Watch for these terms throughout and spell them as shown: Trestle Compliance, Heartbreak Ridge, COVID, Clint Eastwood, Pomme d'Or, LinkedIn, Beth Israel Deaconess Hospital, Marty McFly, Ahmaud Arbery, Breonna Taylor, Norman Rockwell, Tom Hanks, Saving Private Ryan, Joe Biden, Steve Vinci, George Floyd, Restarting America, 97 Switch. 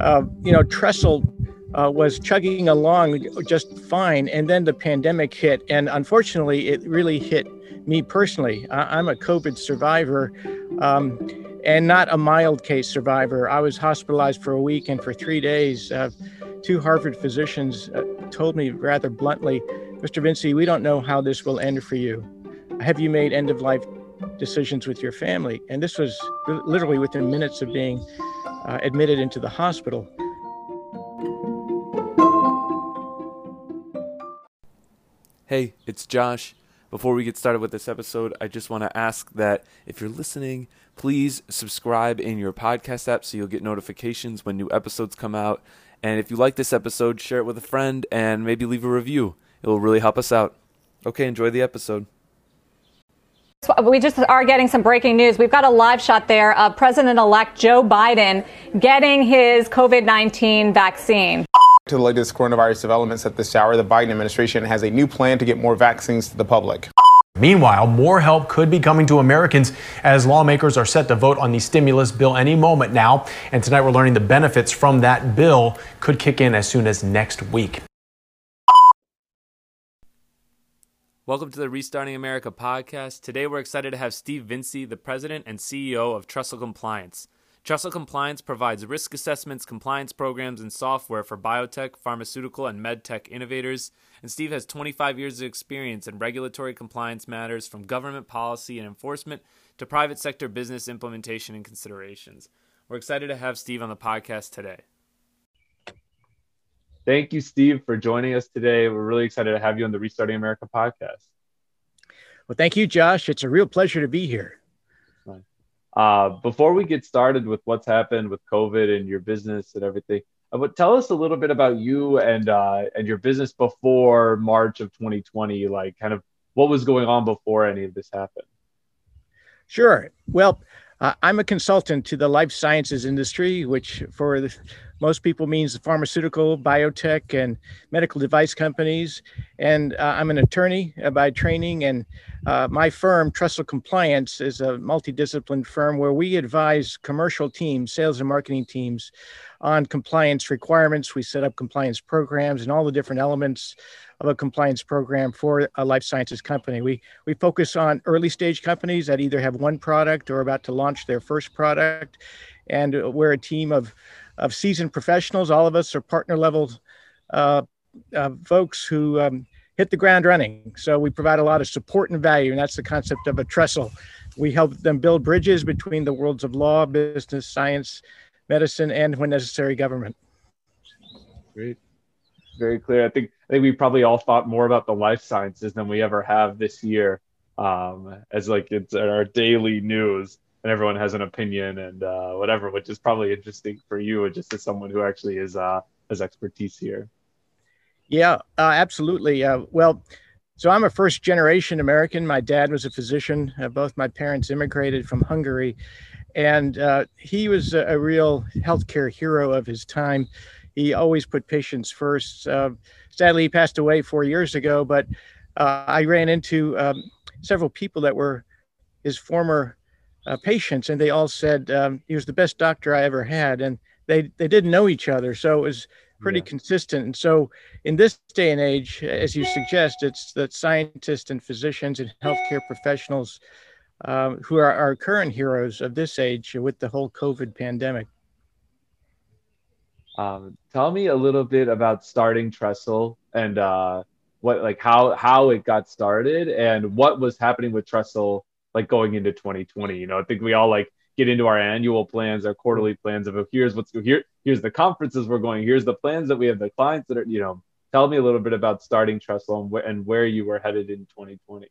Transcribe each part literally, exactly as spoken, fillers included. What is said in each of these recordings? uh, you know, Trestle uh, was chugging along just fine. And then the pandemic hit. And unfortunately, it really hit me personally. I- I'm a COVID survivor. Um, and not a mild case survivor. I was hospitalized for a week, and for three days, uh, two Harvard physicians uh, told me rather bluntly, Mister Vinci, we don't know how this will end for you. Have you made end-of-life decisions with your family? And this was literally within minutes of being uh, admitted into the hospital. Hey, it's Josh. Before we get started with this episode, I just want to ask that if you're listening, please subscribe in your podcast app so you'll get notifications when new episodes come out. And if you like this episode, share it with a friend and maybe leave a review. It will really help us out. Okay, enjoy the episode. We just are getting some breaking news. We've got a live shot there of President-elect Joe Biden getting his COVID nineteen vaccine. To the latest coronavirus developments at this hour, the Biden administration has a new plan to get more vaccines to the public. Meanwhile, more help could be coming to Americans as lawmakers are set to vote on the stimulus bill any moment now. And tonight we're learning the benefits from that bill could kick in as soon as next week. Welcome to the Restarting America podcast. Today we're excited to have Steve Vinci, the president and C E O of Trestle Compliance. Trestle Compliance provides risk assessments, compliance programs, and software for biotech, pharmaceutical, and medtech innovators. And Steve has twenty-five years of experience in regulatory compliance matters, from government policy and enforcement to private sector business implementation and considerations. We're excited to have Steve on the podcast today. Thank you, Steve, for joining us today. We're really excited to have you on the Restarting America podcast. Well, thank you, Josh. It's a real pleasure to be here. Uh, before we get started with what's happened with COVID and your business and everything, but tell us a little bit about you and uh, and your business before March of twenty twenty, like kind of what was going on before any of this happened. Sure. Well, uh, I'm a consultant to the life sciences industry, which for the, most people means the pharmaceutical, biotech, and medical device companies. And uh, I'm an attorney by training, and Uh, my firm, Trestle Compliance, is a multidisciplined firm where we advise commercial teams, sales and marketing teams, on compliance requirements. We set up compliance programs and all the different elements of a compliance program for a life sciences company. We we focus on early stage companies that either have one product or are about to launch their first product. And we're a team of, of seasoned professionals. All of us are partner level uh, uh, folks who um, hit the ground running. So we provide a lot of support and value, and that's the concept of a trestle. We help them build bridges between the worlds of law, business, science, medicine, and when necessary, government. Great. Very clear. I think I think we probably all thought more about the life sciences than we ever have this year, um, as like it's our daily news and everyone has an opinion and uh, whatever, which is probably interesting for you just as someone who actually is uh, has expertise here. Yeah, uh, absolutely. Uh, well, so I'm a first generation American. My dad was a physician. Uh, both my parents immigrated from Hungary, and uh, he was a, a real healthcare hero of his time. He always put patients first. Uh, sadly, he passed away four years ago, but uh, I ran into um, several people that were his former uh, patients, and they all said um, he was the best doctor I ever had. And they, they didn't know each other. So it was pretty yeah. consistent. And so in this day and age, as you suggest, it's that scientists and physicians and healthcare professionals um, who are our current heroes of this age with the whole COVID pandemic. Um, tell me a little bit about starting Trestle and uh, what, like how, how it got started and what was happening with Trestle, like going into twenty twenty. You know, I think we all like get into our annual plans, our quarterly plans of here's what's here. Here's the conferences we're going. Here's the plans that we have, the clients that are, you know, tell me a little bit about starting Trestle and, wh- and where you were headed in twenty twenty.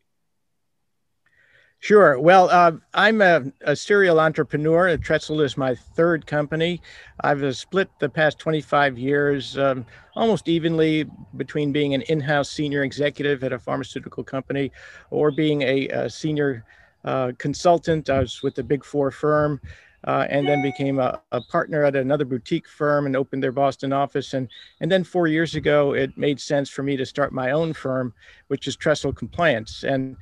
Sure. Well, uh, I'm a, a serial entrepreneur. Trestle is my third company. I've uh, split the past twenty-five years um, almost evenly between being an in-house senior executive at a pharmaceutical company or being a, a senior uh, consultant. I was with the Big Four firm. Uh, and then became a, a partner at another boutique firm and opened their Boston office. And, and then four years ago, it made sense for me to start my own firm, which is Trestle Compliance. And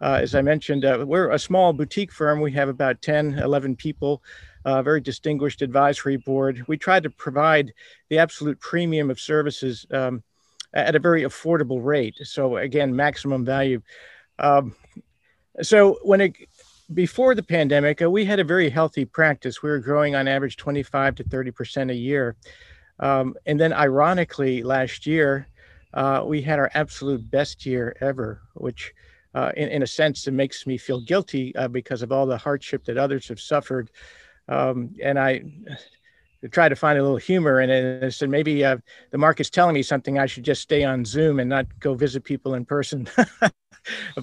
uh, as I mentioned, uh, we're a small boutique firm. We have about ten, eleven people. uh, very distinguished advisory board. We tried to provide the absolute premium of services um, at a very affordable rate. So again, maximum value. Um, so when it, before the pandemic, uh, we had a very healthy practice. We were growing on average twenty-five to thirty percent a year. Um, and then ironically, last year, uh, we had our absolute best year ever, which uh, in, in a sense, it makes me feel guilty uh, because of all the hardship that others have suffered. Um, and I tried to find a little humor in it. And I said, maybe uh, the market's telling me something. I should just stay on Zoom and not go visit people in person.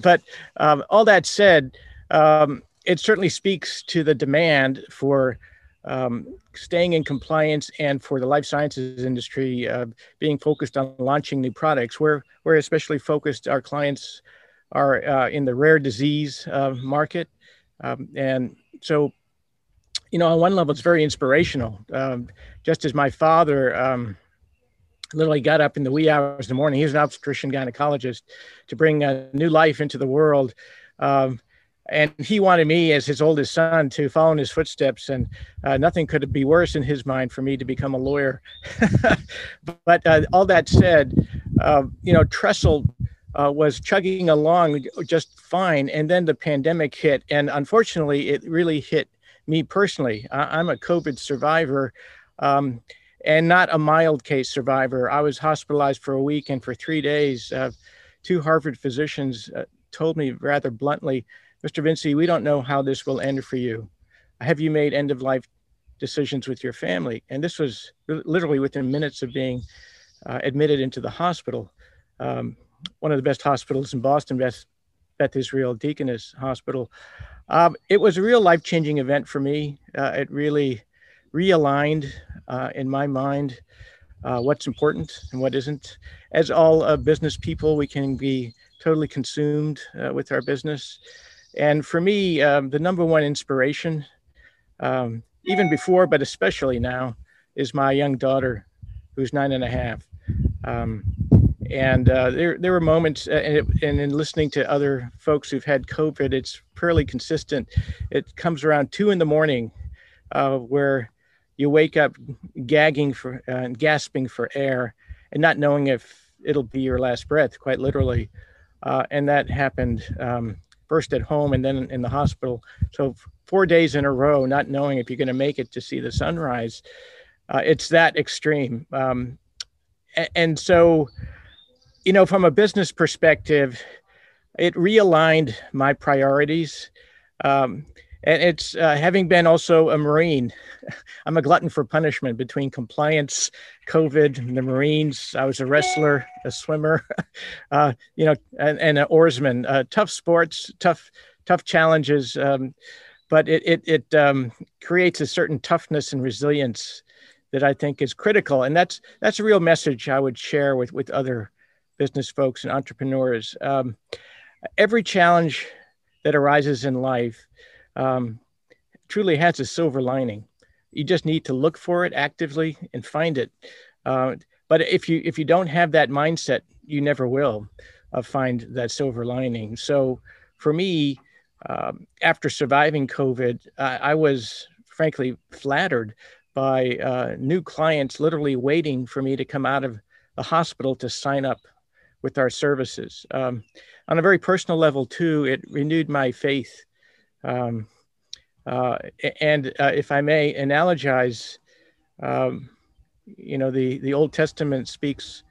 But um, all that said, um, it certainly speaks to the demand for Um, staying in compliance and for the life sciences industry uh, being focused on launching new products. We're, we're especially focused, our clients are uh, in the rare disease uh, market. Um, and so, you know, on one level, it's very inspirational. Um, just as my father um, literally got up in the wee hours of the morning, he was an obstetrician gynecologist, to bring a new life into the world. Um, And he wanted me, as his oldest son, to follow in his footsteps. And uh, nothing could be worse in his mind for me to become a lawyer. But uh, all that said, uh, you know, Trestle uh, was chugging along just fine. And then the pandemic hit. And unfortunately, it really hit me personally. I I'm a COVID survivor um, and not a mild case survivor. I was hospitalized for a week. And for three days, uh, two Harvard physicians uh, told me rather bluntly, "Mister Vinci, we don't know how this will end for you. Have you made end-of-life decisions with your family?" And this was literally within minutes of being uh, admitted into the hospital, um, one of the best hospitals in Boston, Beth, Beth Israel Deaconess Hospital. Um, it was a real life-changing event for me. Uh, it really realigned uh, in my mind uh, what's important and what isn't. As all uh, business people, we can be totally consumed uh, with our business. And for me, um, the number one inspiration, um, even before, but especially now, is my young daughter, who's nine and a half. Um, and uh, there, there were moments, uh, and, it, and in listening to other folks who've had COVID, it's fairly consistent. It comes around two in the morning, uh, where you wake up gagging for, uh, and gasping for air, and not knowing if it'll be your last breath, quite literally. Uh, and that happened. Um, First at home and then in the hospital. So four days in a row, not knowing if you're going to make it to see the sunrise. Uh, it's that extreme. Um, and, and so, you know, from a business perspective, it realigned my priorities. Um, and it's uh, having been also a Marine, I'm a glutton for punishment between compliance, COVID, and the Marines. I was a wrestler, a swimmer, uh, you know, and, and an oarsman. Uh, tough sports, tough, tough challenges, um, but it it, it um, creates a certain toughness and resilience that I think is critical, and that's that's a real message I would share with with other business folks and entrepreneurs. Um, every challenge that arises in life um, truly has a silver lining. You just need to look for it actively and find it. Uh, but if you if you don't have that mindset, you never will uh, find that silver lining. So for me, um, after surviving COVID, I, I was frankly flattered by uh, new clients literally waiting for me to come out of the hospital to sign up with our services. Um, on a very personal level too, it renewed my faith. Um, Uh, and uh, if I may analogize, um, you know, the, the Old Testament speaks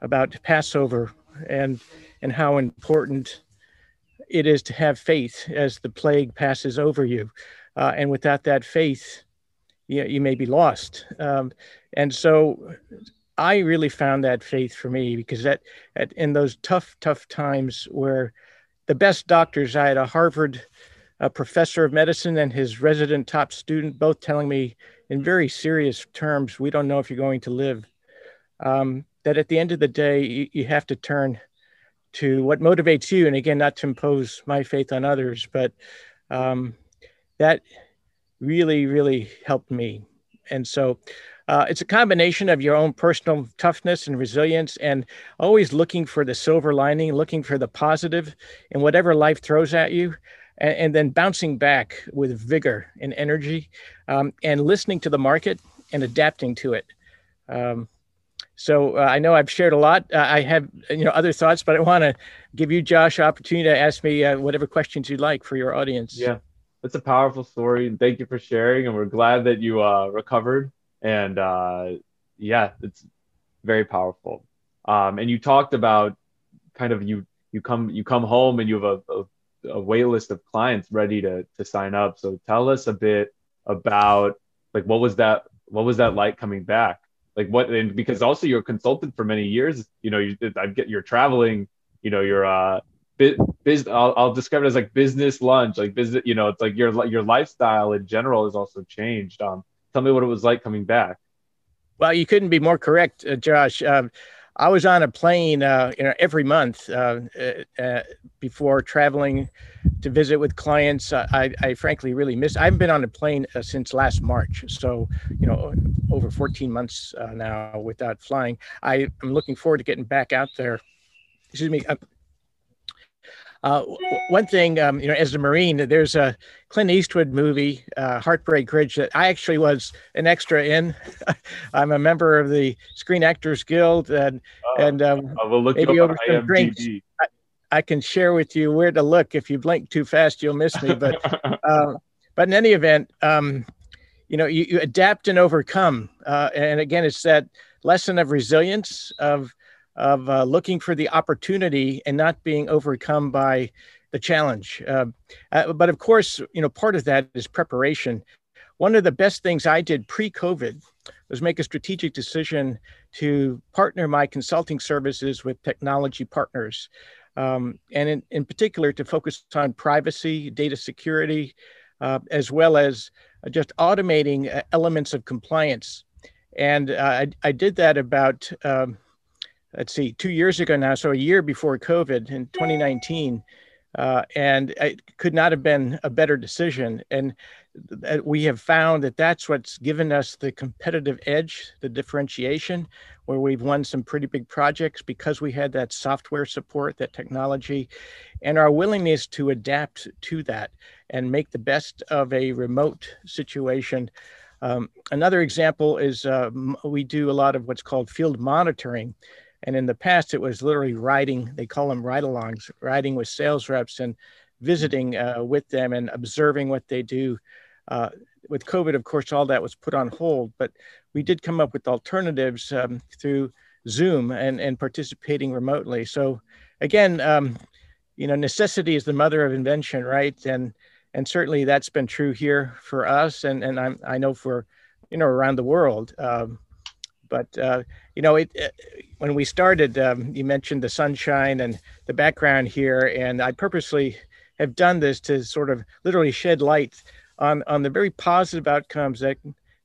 about Passover and, and how important it is to have faith as the plague passes over you. Uh, and without that faith, you, you may be lost. Um, and so I really found that faith for me, because that, at, in those tough, tough times where the best doctors, I had a Harvard a professor of medicine and his resident top student, both telling me in very serious terms, we don't know if you're going to live, um, that at the end of the day, you, you have to turn to what motivates you. And again, not to impose my faith on others, but um, that really, really helped me. And so uh, it's a combination of your own personal toughness and resilience, and always looking for the silver lining, looking for the positive in whatever life throws at you. and, and then bouncing back with vigor and energy, um, and listening to the market and adapting to it. Um, so uh, I know I've shared a lot. Uh, I have you know other thoughts, but I want to give you, Josh, opportunity to ask me uh, whatever questions you'd like for your audience. Yeah, that's a powerful story. Thank you for sharing, and we're glad that you uh, recovered. And uh, yeah, it's very powerful. Um, and you talked about kind of you you come you come home and you have a, a, a wait list of clients ready to to sign up. So tell us a bit about like what was that what was that like coming back? Like what, and because also you're a consultant for many years, you know, you, I get you're traveling, you know, you're uh, biz, I'll, I'll describe it as like business lunch, like business, you know, it's like your your lifestyle in general has also changed. Um, tell me what it was like coming back. Well, you couldn't be more correct, uh, Josh. Um, I was on a plane, uh, you know, every month uh, uh, before traveling to visit with clients. Uh, I, I frankly really missed. I haven't been on a plane uh, since last March, so you know, over fourteen months uh, now without flying. I am looking forward to getting back out there. Excuse me. Uh, uh, one thing, um, you know, as a Marine, there's a Clint Eastwood movie, uh, Heartbreak Ridge, that I actually was an extra in. I'm a member of the Screen Actors Guild, and uh, and um, maybe over some drinks, I, I can share with you where to look. If you blink too fast, you'll miss me. But uh, but in any event, um, you know, you, you adapt and overcome. Uh, and again, it's that lesson of resilience, of of uh, looking for the opportunity and not being overcome by the challenge. Uh, uh, but of course, you know, part of that is preparation. One of the best things I did pre-COVID was make a strategic decision to partner my consulting services with technology partners. Um, and in, in particular, to focus on privacy, data security, uh, as well as just automating uh, elements of compliance. And uh, I, I did that about, um, let's see, two years ago now, so a year before COVID in twenty nineteen. Uh, and it could not have been a better decision. And th- we have found that that's what's given us the competitive edge, the differentiation, where we've won some pretty big projects because we had that software support, that technology, and our willingness to adapt to that and make the best of a remote situation. Um, another example is uh, m- we do a lot of what's called field monitoring. And in the past, it was literally riding, they call them ride-alongs, riding with sales reps and visiting uh, with them and observing what they do. Uh, with COVID, of course, all that was put on hold, but we did come up with alternatives um, through Zoom and, and participating remotely. So again, um, you know, necessity is the mother of invention, right? And and certainly that's been true here for us. And, and I'm, I know for, you know, around the world. Um, But, uh, you know, it, it, when we started, um, you mentioned the sunshine and the background here, and I purposely have done this to sort of literally shed light on, on the very positive outcomes that,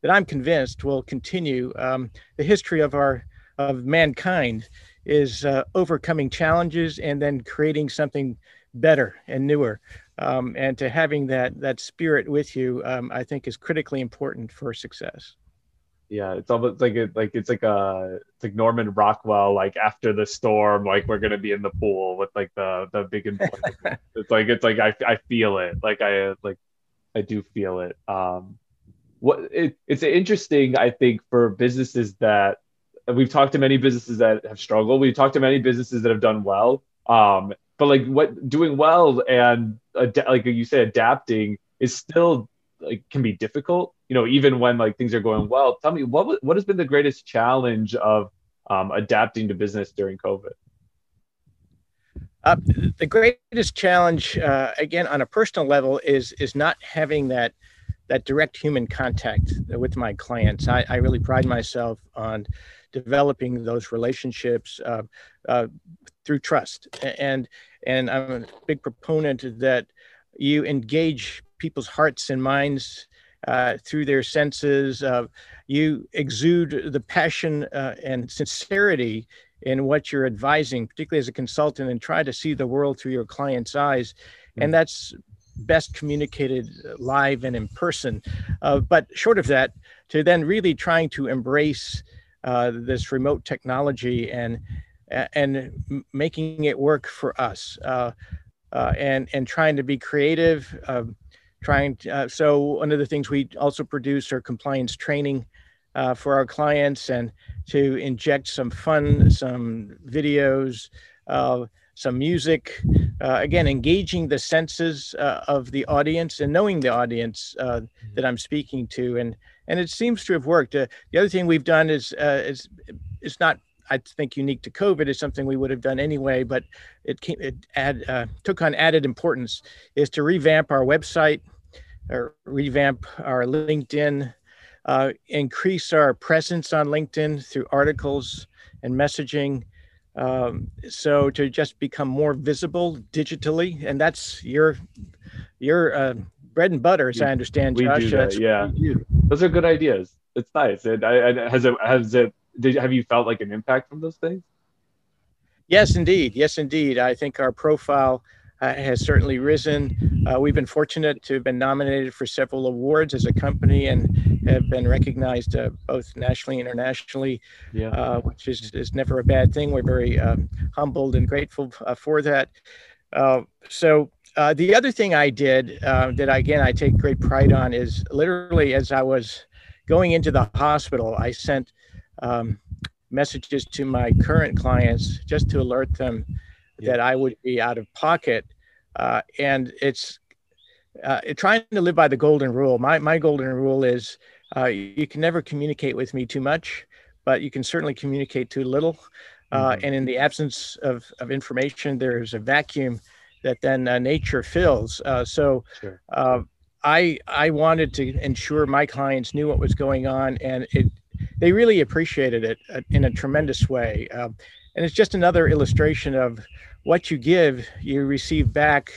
that I'm convinced will continue. Um, the history of our of mankind is uh, overcoming challenges and then creating something better and newer. Um, and to having that, that spirit with you, um, I think is critically important for success. Yeah, it's almost like it, like it's like a it's like Norman Rockwell, like after the storm, like we're gonna be in the pool with like the the big employment. It's like it's like I, I feel it, like I like I do feel it. Um, what it, it's interesting, I think, for businesses that and we've talked to many businesses that have struggled. We've talked to many businesses that have done well, um, but like what doing well and ad- like you said, adapting is still like can be difficult. You know, even when like things are going well, tell me what what has been the greatest challenge of um, adapting to business during COVID? Uh, the greatest challenge, uh, again, on a personal level, is is not having that that direct human contact with my clients. I, I really pride myself on developing those relationships uh, uh, through trust, and and I'm a big proponent that you engage people's hearts and minds. Uh, through their senses, uh, you exude the passion uh, and sincerity in what you're advising, particularly as a consultant, and try to see the world through your client's eyes. Mm-hmm. And that's best communicated live and in person. Uh, but short of that, to then really trying to embrace uh, this remote technology and and making it work for us. Uh, uh, and and trying to be creative. Uh, trying to, uh, so one of the things we also produce are compliance training uh, for our clients, and to inject some fun, some videos, uh, some music. Uh, again, engaging the senses uh, of the audience and knowing the audience uh, that I'm speaking to, and and it seems to have worked. Uh, the other thing we've done is uh, is it's not, I think, unique to COVID. It's something we would have done anyway, but it came, it add, uh, took on added importance, is to revamp our website, or revamp our LinkedIn, uh, increase our presence on LinkedIn through articles and messaging. Um, so to just become more visible digitally, and that's your your uh, bread and butter, as we, I understand, we Josh. Do that, yeah, those are good ideas. It's nice. And I, I, has it has it did have you felt like an impact from those things? Yes, indeed. Yes, indeed. I think our profile uh, has certainly risen. Uh, we've been fortunate to have been nominated for several awards as a company, and have been recognized uh, both nationally and internationally, yeah. uh, which is, is never a bad thing. We're very um, humbled and grateful uh, for that. Uh, so uh, the other thing I did uh, that, again, I take great pride on is literally as I was going into the hospital, I sent um, messages to my current clients just to alert them yeah. that I would be out of pocket. Uh, and it's uh, trying to live by the golden rule. My my golden rule is uh, you can never communicate with me too much, but you can certainly communicate too little. Uh, mm-hmm. And in the absence of, of information, there is a vacuum that then uh, nature fills. Uh, so sure. uh, I I wanted to ensure my clients knew what was going on, and it they really appreciated it uh, in a tremendous way. Uh, and it's just another illustration of what you give, you receive back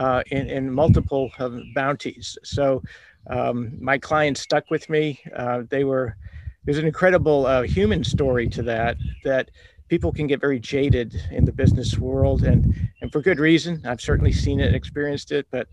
uh, in, in multiple uh, bounties. So um, my clients stuck with me. Uh, they were, there's an incredible uh, human story to that, that people can get very jaded in the business world, and, and for good reason. I've certainly seen it and experienced it, but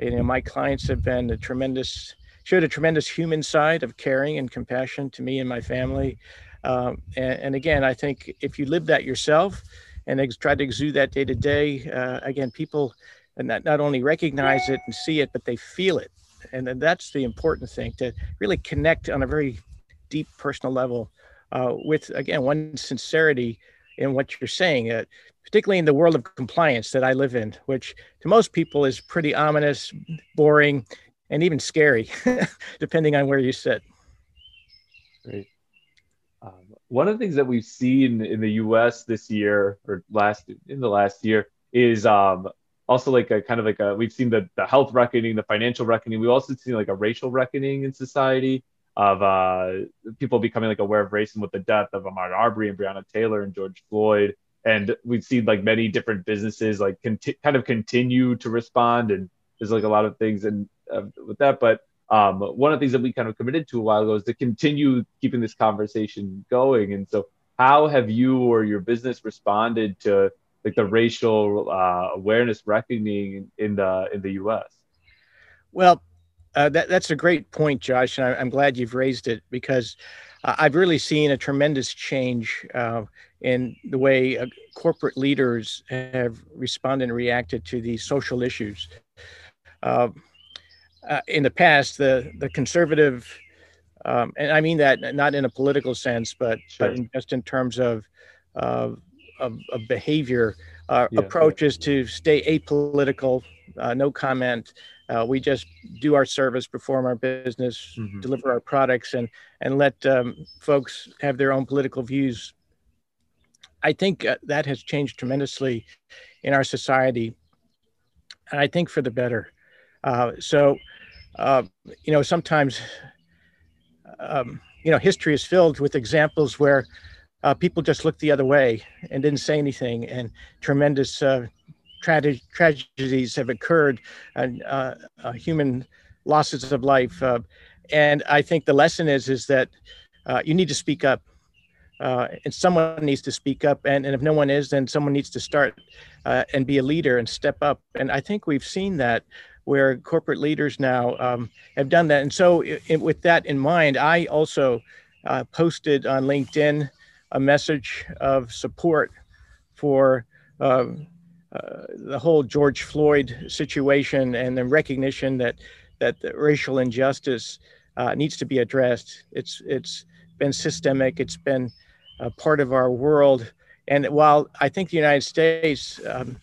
you know, my clients have been a tremendous, showed a tremendous human side of caring and compassion to me and my family. Um, and, and again, I think if you live that yourself, and ex- try to exude that day to day. Uh, again, people not, not only recognize it and see it, but they feel it. And, and that's the important thing, to really connect on a very deep personal level uh, with, again, one sincerity in what you're saying, uh, particularly in the world of compliance that I live in, which to most people is pretty ominous, boring, and even scary, depending on where you sit. Great. Um, one of the things that we've seen in the U S this year, or last in the last year, is um, also like a kind of like a, we've seen the, the health reckoning, the financial reckoning. We've also seen like a racial reckoning in society of uh, people becoming like aware of race, and with the death of Ahmaud Arbery and Breonna Taylor and George Floyd. And we've seen like many different businesses like conti- kind of continue to respond. And there's like a lot of things in, uh, with that, but Um, one of the things that we kind of committed to a while ago is to continue keeping this conversation going. And so how have you or your business responded to like the racial uh, awareness reckoning in the in the U S? Well, uh, that, that's a great point, Josh. And I, I'm glad you've raised it, because uh, I've really seen a tremendous change uh, in the way uh, corporate leaders have responded and reacted to these social issues. Uh, Uh, in the past, the, the conservative, um, and I mean that not in a political sense, but, sure. but in, just in terms of uh, of, of behavior, uh, yeah. approach is to stay apolitical, uh, no comment. Uh, we just do our service, perform our business, mm-hmm. deliver our products, and, and let um, folks have their own political views. I think uh, that has changed tremendously in our society, and I think for the better. Uh, so, uh, you know, sometimes, um, you know, history is filled with examples where uh, people just looked the other way and didn't say anything, and tremendous uh, tra- tragedies have occurred, and uh, uh, human losses of life. Uh, and I think the lesson is, is that uh, you need to speak up. Uh, and someone needs to speak up. And, and if no one is, then someone needs to start uh, and be a leader and step up. And I think we've seen that, where corporate leaders now um, have done that. And so it, it, with that in mind, I also uh, posted on LinkedIn a message of support for um, uh, the whole George Floyd situation and the recognition that that the racial injustice uh, needs to be addressed. It's it's been systemic. It's been a part of our world. And while I think the United States um,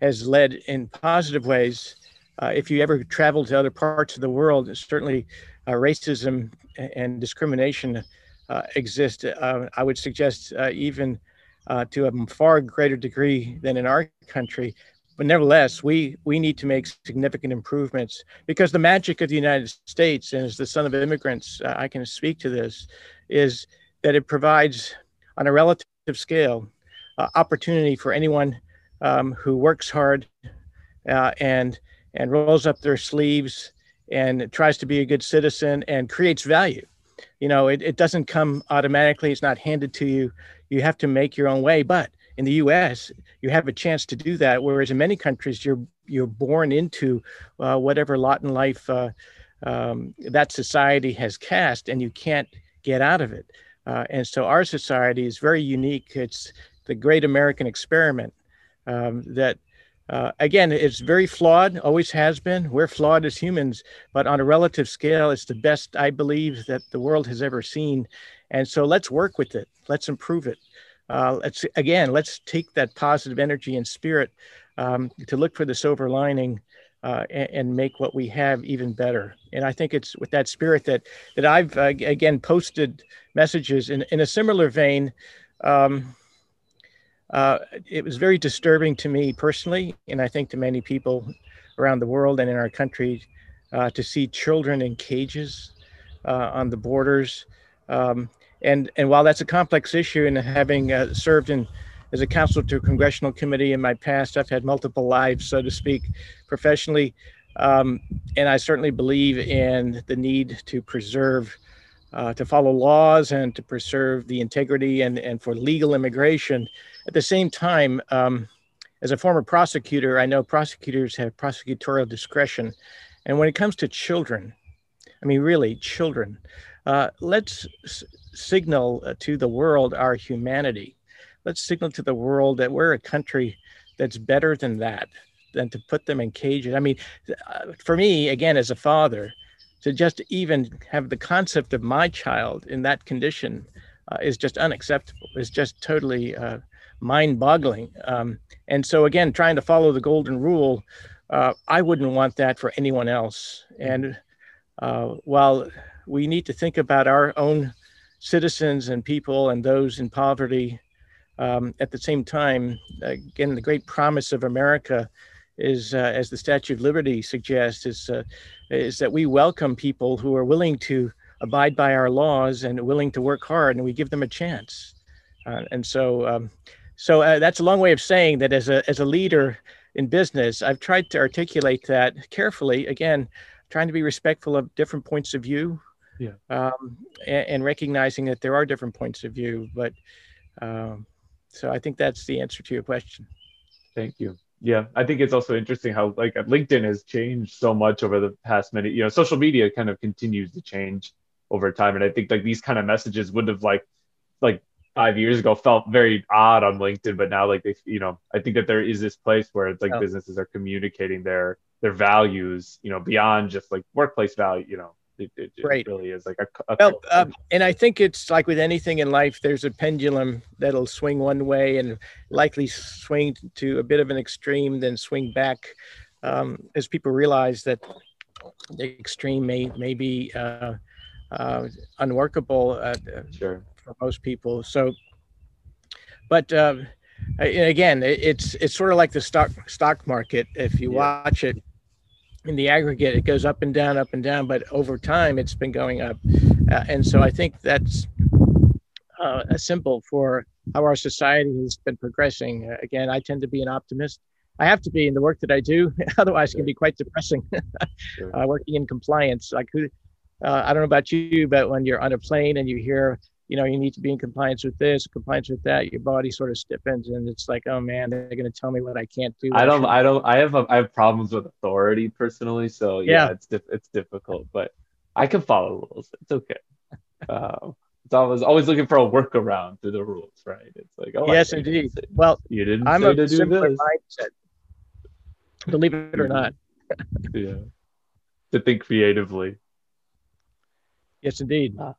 has led in positive ways, uh, if you ever travel to other parts of the world, certainly uh, racism and discrimination uh, exist. Uh, I would suggest uh, even uh, to a far greater degree than in our country. But nevertheless, we, we need to make significant improvements, because the magic of the United States, and as the son of immigrants, uh, I can speak to this, is that it provides, on a relative scale, uh, opportunity for anyone um, who works hard uh, and and rolls up their sleeves and tries to be a good citizen and creates value. You know, it, it doesn't come automatically. It's not handed to you. You have to make your own way. But in the U S, you have a chance to do that, whereas in many countries, you're you're born into uh, whatever lot in life uh, um, that society has cast, and you can't get out of it. Uh, and so our society is very unique. It's the great American experiment um, that, uh, again, it's very flawed, always has been. We're flawed as humans, but on a relative scale, it's the best, I believe, that the world has ever seen. And so let's work with it. Let's improve it. Uh, let's, again, let's take that positive energy and spirit um, to look for the silver lining uh, and, and make what we have even better. And I think it's with that spirit that that I've, uh, again, posted messages in, in a similar vein. Um, uh, it was very disturbing to me personally, and I think to many people around the world and in our country, uh, to see children in cages uh, on the borders. Um, And and while that's a complex issue, and having uh, served in as a counselor to a congressional committee in my past, I've had multiple lives, so to speak, professionally. Um, and I certainly believe in the need to preserve, uh, to follow laws and to preserve the integrity and, and for legal immigration. At the same time, um, as a former prosecutor, I know prosecutors have prosecutorial discretion. And when it comes to children, I mean, really, children, uh, let's s- signal to the world our humanity. Let's signal to the world that we're a country that's better than that, than to put them in cages. I mean, for me, again, as a father, to just even have the concept of my child in that condition uh, is just unacceptable. It's just totally uh, mind-boggling. Um, and so, again, trying to follow the golden rule, uh, I wouldn't want that for anyone else. And uh, while we need to think about our own citizens and people and those in poverty, um, at the same time, again, the great promise of America is, uh, as the Statue of Liberty suggests, is, uh, is that we welcome people who are willing to abide by our laws and willing to work hard, and we give them a chance. Uh, and so um, so uh, that's a long way of saying that as a, as a leader in business, I've tried to articulate that carefully, again, trying to be respectful of different points of view. Yeah. Um, and, and recognizing that there are different points of view, but um, so I think that's the answer to your question. Thank you. Yeah, I think it's also interesting how like LinkedIn has changed so much over the past many, you know, social media kind of continues to change over time. And I think like these kind of messages would have like, like five years ago felt very odd on LinkedIn, but now like, they, you know, I think that there is this place where it's like oh. businesses are communicating their, their values, you know, beyond just like workplace value, you know. It, it, it right. really is like a, a well, um, and I think it's like with anything in life, there's a pendulum that'll swing one way and likely swing to a bit of an extreme, then swing back um, as people realize that the extreme may may be uh, uh, unworkable uh, sure. for most people. So, but uh, again, it's it's sort of like the stock stock market. If you yeah. watch it. In the aggregate, it goes up and down, up and down, but over time it's been going up. Uh, and so I think that's uh, a symbol for how our society has been progressing. Uh, again, I tend to be an optimist. I have to be in the work that I do. Otherwise sure. it can be quite depressing. sure. uh, working in compliance. Like who, uh, I don't know about you, but when you're on a plane and you hear, you know, you need to be in compliance with this, compliance with that, your body sort of stiffens and it's like, oh man, they're going to tell me what I can't do. I don't, I don't, I have, a, I have problems with authority personally. So yeah, yeah. it's, dif- it's difficult, but I can follow rules. It's okay. Uh, it's always, always looking for a workaround through the rules, right? It's like, oh, yes, indeed. Well, you didn't I'm say a to do this. Mindset. believe it or not. Yeah. To think creatively. Yes, indeed. Uh,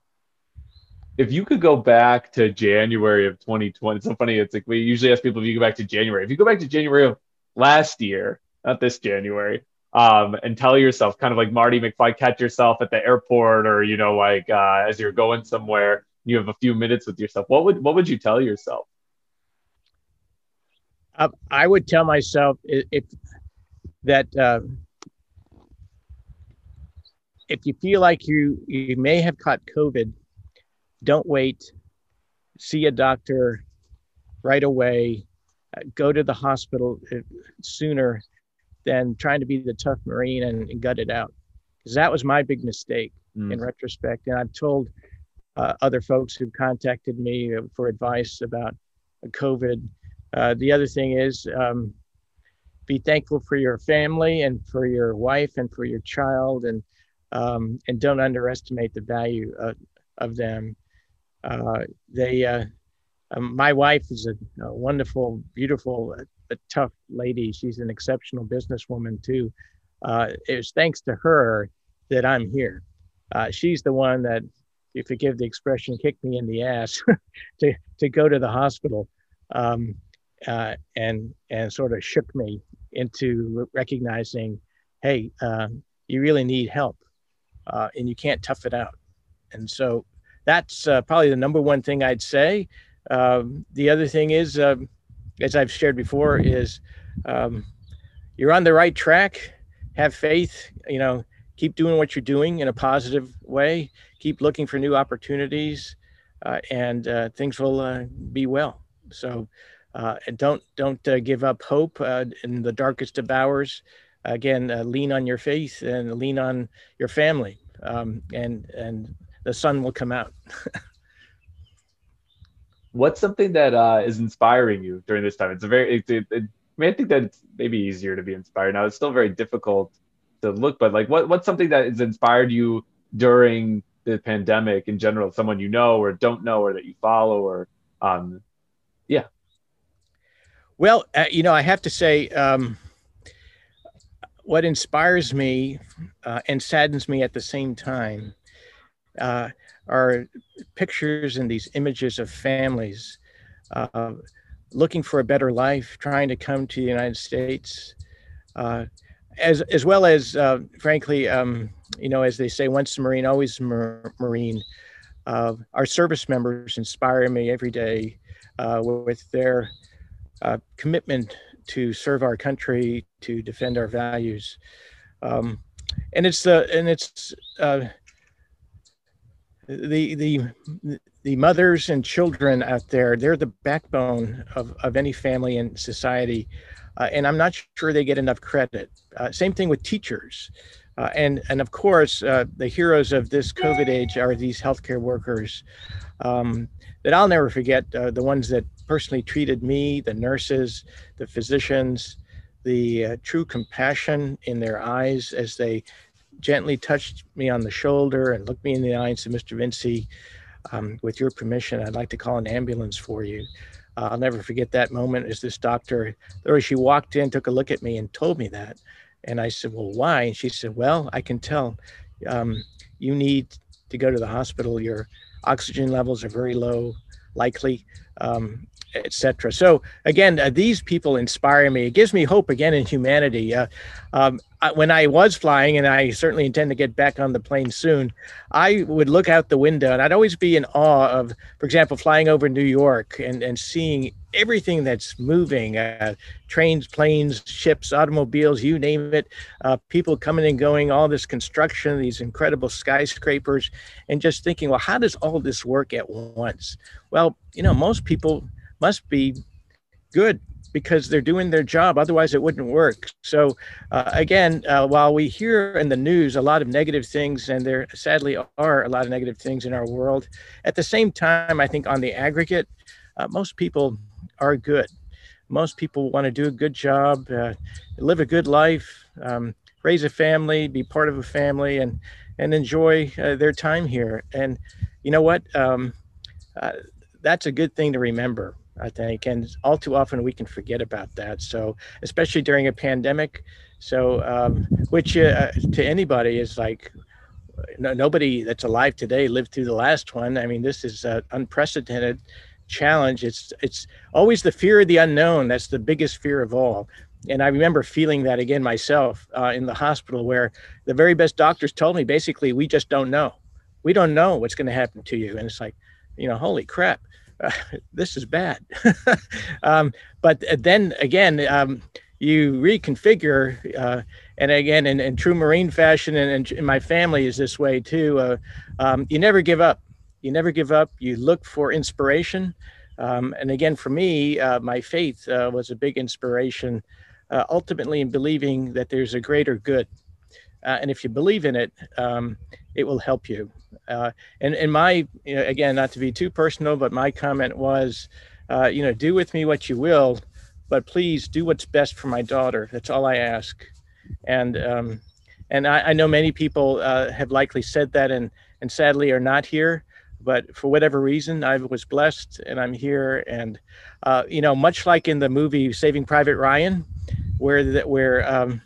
if you could go back to January of twenty twenty, it's so funny. It's like we usually ask people if you go back to January. If you go back to January of last year, not this January, um, and tell yourself, kind of like Marty McFly, catch yourself at the airport, or, you know, like uh, as you're going somewhere, you have a few minutes with yourself. What would what would you tell yourself? I, I would tell myself if, if that uh, if you feel like you you may have caught COVID, don't wait. See a doctor right away. Uh, go to the hospital sooner than trying to be the tough Marine and, and gut it out. Because that was my big mistake mm. in retrospect. And I've told uh, other folks who've contacted me for advice about COVID. Uh, the other thing is um, be thankful for your family and for your wife and for your child, and um, and don't underestimate the value of, of them. Uh, they, uh, um, my wife is a, a wonderful, beautiful, a, a tough lady. She's an exceptional businesswoman too. Uh, it was thanks to her that I'm here. Uh, she's the one that, if you forgive the expression, kicked me in the ass to to go to the hospital. Um, Uh, and and sort of shook me into recognizing, hey, uh, you really need help, uh, and you can't tough it out. And so that's uh, probably the number one thing I'd say. Um, the other thing is, uh, as I've shared before, is um, you're on the right track. Have faith. You know, keep doing what you're doing in a positive way. Keep looking for new opportunities, uh, and uh, things will uh, be well. So. Uh, and don't don't uh, give up hope uh, in the darkest of hours. Again, uh, lean on your faith and lean on your family, um, and and the sun will come out. What's something that uh, is inspiring you during this time? It's a very. It, it, it, I mean, I think that it's maybe easier to be inspired now. It's still very difficult to look, but like, what what's something that has inspired you during the pandemic in general? Someone you know or don't know, or that you follow, or um, yeah. Well, uh, you know, I have to say, um, what inspires me uh, and saddens me at the same time uh, are pictures and these images of families uh, looking for a better life, trying to come to the United States, uh, as as well as, uh, frankly, um, you know, as they say, once a Marine, always a Marine. Uh, our service members inspire me every day uh, with their Uh, commitment to serve our country, to defend our values, um, and it's the and it's uh, the the the mothers and children out there. They're the backbone of, of any family and society, uh, and I'm not sure they get enough credit. Uh, same thing with teachers, uh, and and of course uh, the heroes of this COVID age are these healthcare workers um, that I'll never forget. Uh, the ones that personally treated me, the nurses, the physicians, the uh, true compassion in their eyes as they gently touched me on the shoulder and looked me in the eye and said, Mister Vinci, um, with your permission, I'd like to call an ambulance for you. Uh, I'll never forget that moment as this doctor, or she walked in, took a look at me and told me that. And I said, well, why? And she said, well, I can tell um, you need to go to the hospital. Your oxygen levels are very low, likely. Um, et cetera. So again, uh, these people inspire me. It gives me hope again in humanity. Uh, um, I, when I was flying, and I certainly intend to get back on the plane soon, I would look out the window and I'd always be in awe of, for example, flying over New York and, and seeing everything that's moving, uh, trains, planes, ships, automobiles, you name it, uh, people coming and going, all this construction, these incredible skyscrapers, and just thinking, well, how does all this work at once? Well, you know, most people must be good because they're doing their job. Otherwise, it wouldn't work. So uh, again, uh, while we hear in the news a lot of negative things, and there sadly are a lot of negative things in our world, at the same time, I think on the aggregate, uh, most people are good. Most people want to do a good job, uh, live a good life, um, raise a family, be part of a family, and and enjoy uh, their time here. And you know what? Um, uh, that's a good thing to remember. I think, and all too often we can forget about that. So, especially during a pandemic, so um, which uh, to anybody is like, no, nobody that's alive today lived through the last one. I mean, this is an unprecedented challenge. It's it's always the fear of the unknown. That's the biggest fear of all. And I remember feeling that again myself uh, in the hospital, where the very best doctors told me, basically, we just don't know. We don't know what's going to happen to you. And it's like, you know, holy crap. Uh, this is bad. um, but then again, um, you reconfigure, uh, and again, in, in true Marine fashion, and, and, and my family is this way too, uh, um, you never give up. You never give up. You look for inspiration. Um, and again, for me, uh, my faith uh, was a big inspiration, uh, ultimately in believing that there's a greater good. Uh, and if you believe in it, um, it will help you. Uh, and, and my, you know, again, not to be too personal, but my comment was, uh, you know, do with me what you will, but please do what's best for my daughter. That's all I ask. And um, and I, I know many people uh, have likely said that and, and sadly are not here, but for whatever reason, I was blessed and I'm here. And, uh, you know, much like in the movie Saving Private Ryan, where, the, where um,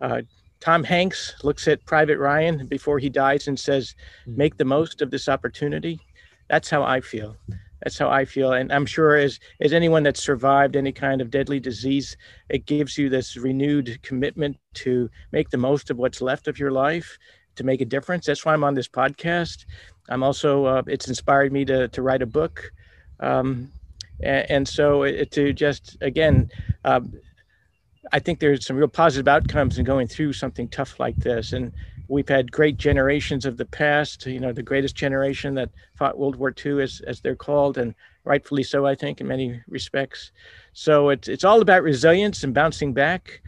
uh, Tom Hanks looks at Private Ryan before he dies and says, make the most of this opportunity. That's how I feel. That's how I feel. And I'm sure as, as anyone that's survived any kind of deadly disease, it gives you this renewed commitment to make the most of what's left of your life, to make a difference. That's why I'm on this podcast. I'm also, uh, it's inspired me to, to write a book. Um, and, and so it, to just, again, uh, I think there's some real positive outcomes in going through something tough like this. And we've had great generations of the past, you know, the greatest generation that fought World War Two, as, as they're called, and rightfully so, I think, in many respects. So it's, it's all about resilience and bouncing back.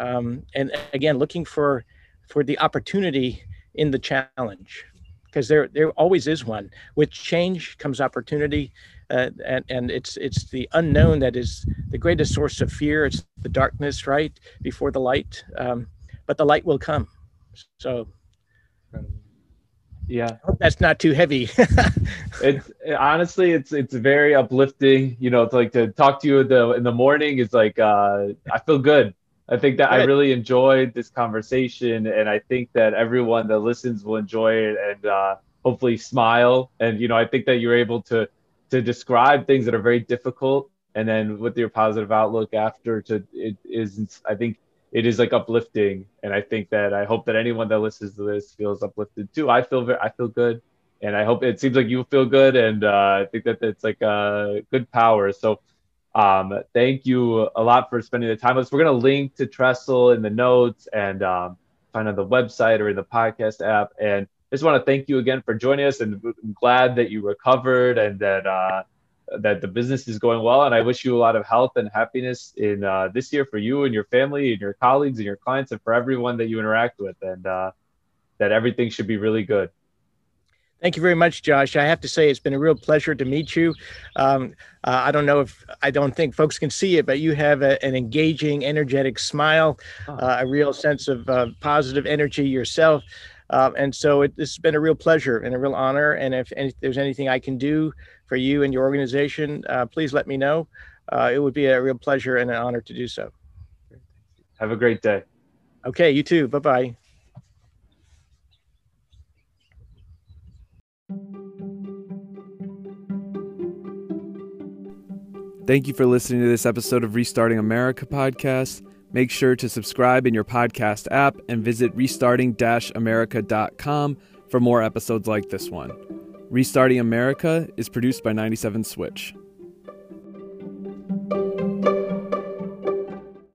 Um, and again, looking for, for the opportunity in the challenge, because there, there always is one. With change comes opportunity. Uh, and and it's it's the unknown that is the greatest source of fear. It's the darkness right before the light, um, but the light will come. So, yeah, I hope that's not too heavy. It's honestly, it's it's very uplifting. You know, it's like to talk to you in the in the morning is like uh, I feel good. I think that good. I really enjoyed this conversation, and I think that everyone that listens will enjoy it and uh, hopefully smile. And you know, I think that you're able to. to describe things that are very difficult, and then with your positive outlook after to it is, I think it is like uplifting. And I think that I hope that anyone that listens to this feels uplifted too. I feel very, I feel good. And I hope it seems like you feel good. And uh, I think that that's like a good power. So um, thank you a lot for spending the time with us. We're going to link to Trestle in the notes and um, find on the website or in the podcast app. And I just want to thank you again for joining us, and I'm glad that you recovered and that uh, that the business is going well. And I wish you a lot of health and happiness in uh, this year for you and your family and your colleagues and your clients and for everyone that you interact with, and uh, that everything should be really good. Thank you very much, Josh. I have to say it's been a real pleasure to meet you. Um, uh, I don't know if, I don't think folks can see it, but you have a, an engaging, energetic smile, uh, a real sense of uh, positive energy yourself. Um, and so it, it's been a real pleasure and a real honor. And if, any, if there's anything I can do for you and your organization, uh, please let me know. Uh, it would be a real pleasure and an honor to do so. Have a great day. Okay, you too. Bye-bye. Thank you for listening to this episode of Restarting America podcast. Make sure to subscribe in your podcast app and visit restarting dash america dot com for more episodes like this one. Restarting America is produced by ninety-seven Switch.